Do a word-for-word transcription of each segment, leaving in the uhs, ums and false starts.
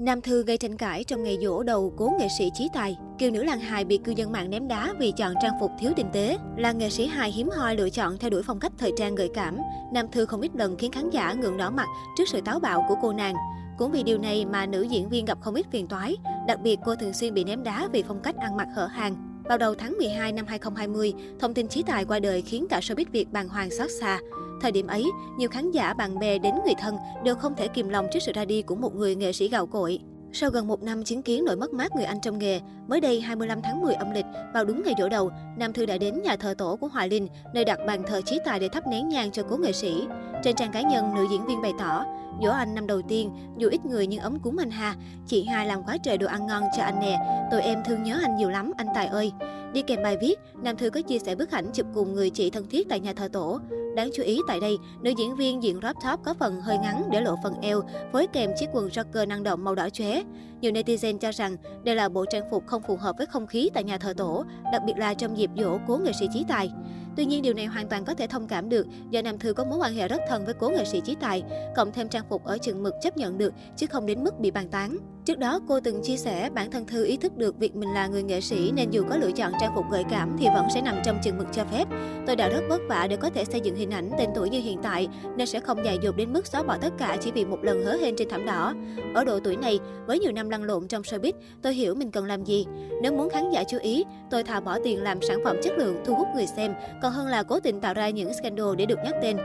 Nam Thư gây tranh cãi trong ngày giỗ đầu cố nghệ sĩ Chí Tài. Kiều nữ làng hài bị cư dân mạng ném đá vì chọn trang phục thiếu tinh tế. Làng nghệ sĩ hài hiếm hoi lựa chọn theo đuổi phong cách thời trang gợi cảm. Nam Thư không ít lần khiến khán giả ngượng đỏ mặt trước sự táo bạo của cô nàng. Cũng vì điều này mà nữ diễn viên gặp không ít phiền toái. Đặc biệt cô thường xuyên bị ném đá vì phong cách ăn mặc hở hang. Vào đầu tháng mười hai năm hai không hai không, thông tin Chí Tài qua đời khiến cả showbiz Việt bàng hoàng xót xa. Thời điểm ấy, nhiều khán giả, bạn bè đến người thân đều không thể kìm lòng trước sự ra đi của một người nghệ sĩ gạo cội. Sau gần một năm chứng kiến nỗi mất mát người anh trong nghề, mới đây hai mươi lăm tháng mười âm lịch, vào đúng ngày giỗ đầu, Nam Thư đã đến nhà thờ tổ của Hoài Linh, nơi đặt bàn thờ Chí Tài để thắp nén nhang cho cố nghệ sĩ. Trên trang cá nhân, nữ diễn viên bày tỏ, giỗ anh năm đầu tiên, dù ít người nhưng ấm cúng anh ha, chị Hai làm quá trời đồ ăn ngon cho anh nè, tụi em thương nhớ anh nhiều lắm, anh Tài ơi. Đi kèm bài viết, Nam Thư có chia sẻ bức ảnh chụp cùng người chị thân thiết tại nhà thờ tổ. Đáng chú ý tại đây, nữ diễn viên diện crop top có phần hơi ngắn để lộ phần eo, phối kèm chiếc quần jogger năng động màu đỏ chóe. Nhiều netizen cho rằng đây là bộ trang phục không phù hợp với không khí tại nhà thờ tổ, đặc biệt là trong dịp giỗ cố nghệ sĩ Chí Tài. Tuy nhiên, điều này hoàn toàn có thể thông cảm được do Nam Thư có mối quan hệ rất thân với cố nghệ sĩ Chí Tài, cộng thêm trang phục ở chừng mực chấp nhận được chứ không đến mức bị bàn tán. Trước đó, cô từng chia sẻ bản thân Thư ý thức được việc mình là người nghệ sĩ nên dù có lựa chọn trang phục gợi cảm thì vẫn sẽ nằm trong chừng mực cho phép. Tôi đã rất vất vả để có thể xây dựng hình ảnh tên tuổi như hiện tại nên sẽ không dại dột đến mức xóa bỏ tất cả chỉ vì một lần hớ hên trên thảm đỏ. Ở độ tuổi này, với nhiều năm lăn lộn trong showbiz, tôi hiểu mình cần làm gì. Nếu muốn khán giả chú ý, tôi thà bỏ tiền làm sản phẩm chất lượng thu hút người xem, còn hơn là cố tình tạo ra những scandal để được nhắc tên.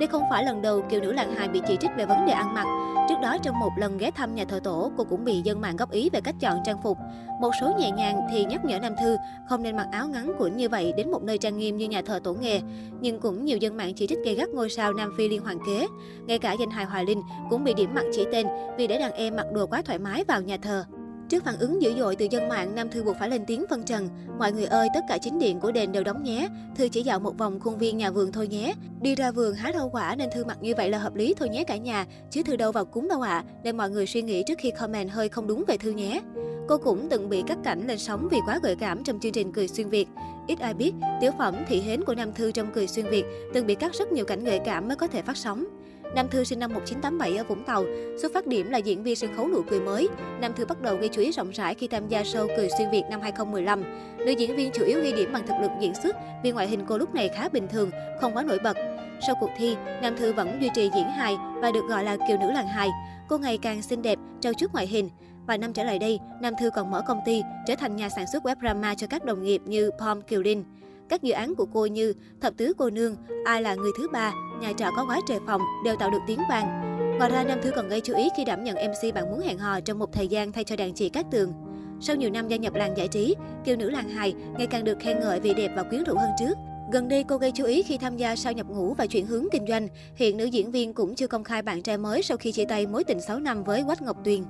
Đây không phải lần đầu Kiều nữ làng hài bị chỉ trích về vấn đề ăn mặc. Trước đó, trong một lần ghé thăm nhà thờ tổ, cô cũng bị dân mạng góp ý về cách chọn trang phục. Một số nhẹ nhàng thì nhắc nhở Nam Thư không nên mặc áo ngắn cuộn như vậy đến một nơi trang nghiêm như nhà thờ tổ nghề. Nhưng cũng nhiều dân mạng chỉ trích gay gắt ngôi sao Nam Phi Liên Hoàng Kế. Ngay cả danh hài Hoài Linh cũng bị điểm mặt chỉ tên vì để đàn em mặc đồ quá thoải mái vào nhà thờ. Trước phản ứng dữ dội từ dân mạng, Nam Thư buộc phải lên tiếng phân trần. Mọi người ơi, tất cả chính điện của đền đều đóng nhé. Thư chỉ dạo một vòng khuôn viên nhà vườn thôi nhé. Đi ra vườn hái rau quả nên Thư mặc như vậy là hợp lý thôi nhé cả nhà. Chứ Thư đâu vào cúng đâu ạ. À. Nên mọi người suy nghĩ trước khi comment hơi không đúng về Thư nhé. Cô cũng từng bị cắt cảnh lên sóng vì quá gợi cảm trong chương trình Cười Xuyên Việt. Ít ai biết, tiểu phẩm Thị Hến của Nam Thư trong Cười Xuyên Việt từng bị cắt rất nhiều cảnh gợi cảm mới có thể phát sóng. Nam Thư sinh năm một nghìn chín trăm tám mươi bảy ở Vũng Tàu, xuất phát điểm là diễn viên sân khấu nụ cười mới. Nam Thư bắt đầu gây chú ý rộng rãi khi tham gia show Cười Xuyên Việt năm hai không một năm. Nữ diễn viên chủ yếu ghi điểm bằng thực lực diễn xuất vì ngoại hình cô lúc này khá bình thường, không quá nổi bật. Sau cuộc thi, Nam Thư vẫn duy trì diễn hài và được gọi là Kiều nữ làng hài. Cô ngày càng xinh đẹp, trau chuốt ngoại hình. Vài năm trở lại đây, Nam Thư còn mở công ty, trở thành nhà sản xuất web drama cho các đồng nghiệp như Pom Kiều Đinh. Các dự án của cô như Thập Tứ Cô Nương, Ai Là Người Thứ Ba, Nhà Trọ Có Quá Trời Phòng đều tạo được tiếng vang. Ngoài ra, Nam Thư còn gây chú ý khi đảm nhận em xê Bạn Muốn Hẹn Hò trong một thời gian thay cho đàn chị Cát Tường. Sau nhiều năm gia nhập làng giải trí, Kiều nữ làng hài ngày càng được khen ngợi vì đẹp và quyến rũ hơn trước. Gần đây, cô gây chú ý khi tham gia Sao Nhập Ngũ và chuyển hướng kinh doanh. Hiện nữ diễn viên cũng chưa công khai bạn trai mới sau khi chia tay mối tình sáu năm với Quách Ngọc Tuyền.